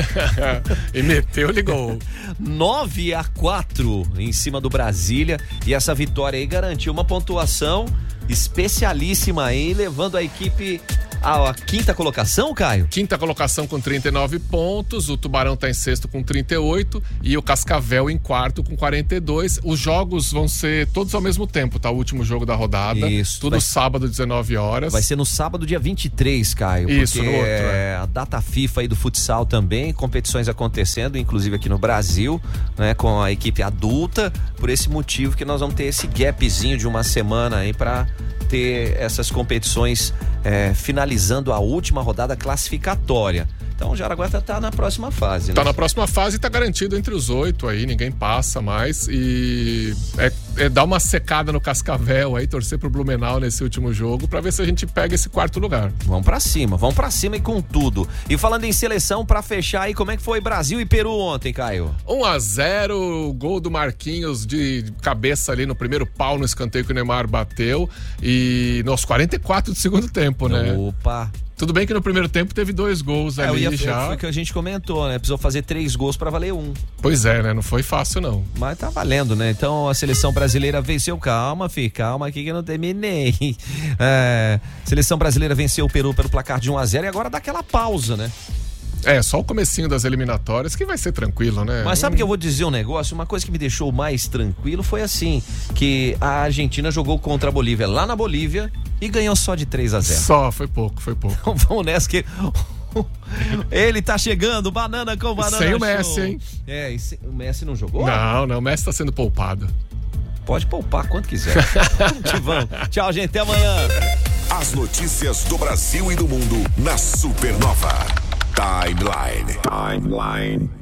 E meteu-lhe gol. 9-4 em cima do Brasília. E essa vitória aí garantiu uma pontuação especialíssima aí, levando a equipe à quinta colocação, Caio? Quinta colocação com 39 pontos, o Tubarão tá em sexto com 38 e o Cascavel em quarto com 42. Os jogos vão ser todos ao mesmo tempo, tá? O último jogo da rodada. Isso. Tudo sábado, 19 horas. Vai ser no sábado, dia 23, Caio. Isso, porque no outro. É a data FIFA aí do futsal também, competições acontecendo, inclusive aqui no Brasil, né? Com a equipe adulta, por esse motivo que nós vamos ter esse gapzinho de uma semana aí pra ter essas competições finalizando a última rodada classificatória. Então o Jaraguá tá na próxima fase, né? Tá na próxima fase e tá garantido entre os 8 aí, ninguém passa mais. E dar uma secada no Cascavel aí, torcer pro Blumenau nesse último jogo pra ver se a gente pega esse quarto lugar. Vamos pra cima e com tudo. E falando em seleção, pra fechar aí, como é que foi Brasil e Peru ontem, Caio? 1-0, gol do Marquinhos de cabeça ali no primeiro pau no escanteio que o Neymar bateu. E nos 44 do segundo tempo, né? Opa! Tudo bem que no primeiro tempo teve 2 gols ali já. Foi o que a gente comentou, né? Precisou fazer 3 gols pra valer 1. Pois é, né? Não foi fácil, não. Mas tá valendo, né? Então a seleção brasileira venceu. Calma, filho, calma aqui que eu não terminei. Seleção brasileira venceu o Peru pelo placar de 1-0 e agora dá aquela pausa, né? É, só o comecinho das eliminatórias que vai ser tranquilo, né? Mas sabe que eu vou dizer um negócio? Uma coisa que me deixou mais tranquilo foi assim, que a Argentina jogou contra a Bolívia lá na Bolívia e ganhou só de 3-0. Só, foi pouco. Então vamos nessa que... Ele tá chegando, banana com banana. Sem o Messi, show. Hein? O Messi não jogou? Não, o Messi tá sendo poupado. Pode poupar quanto quiser. Vamos. Tchau, gente, até amanhã. As notícias do Brasil e do mundo na Supernova. Timeline.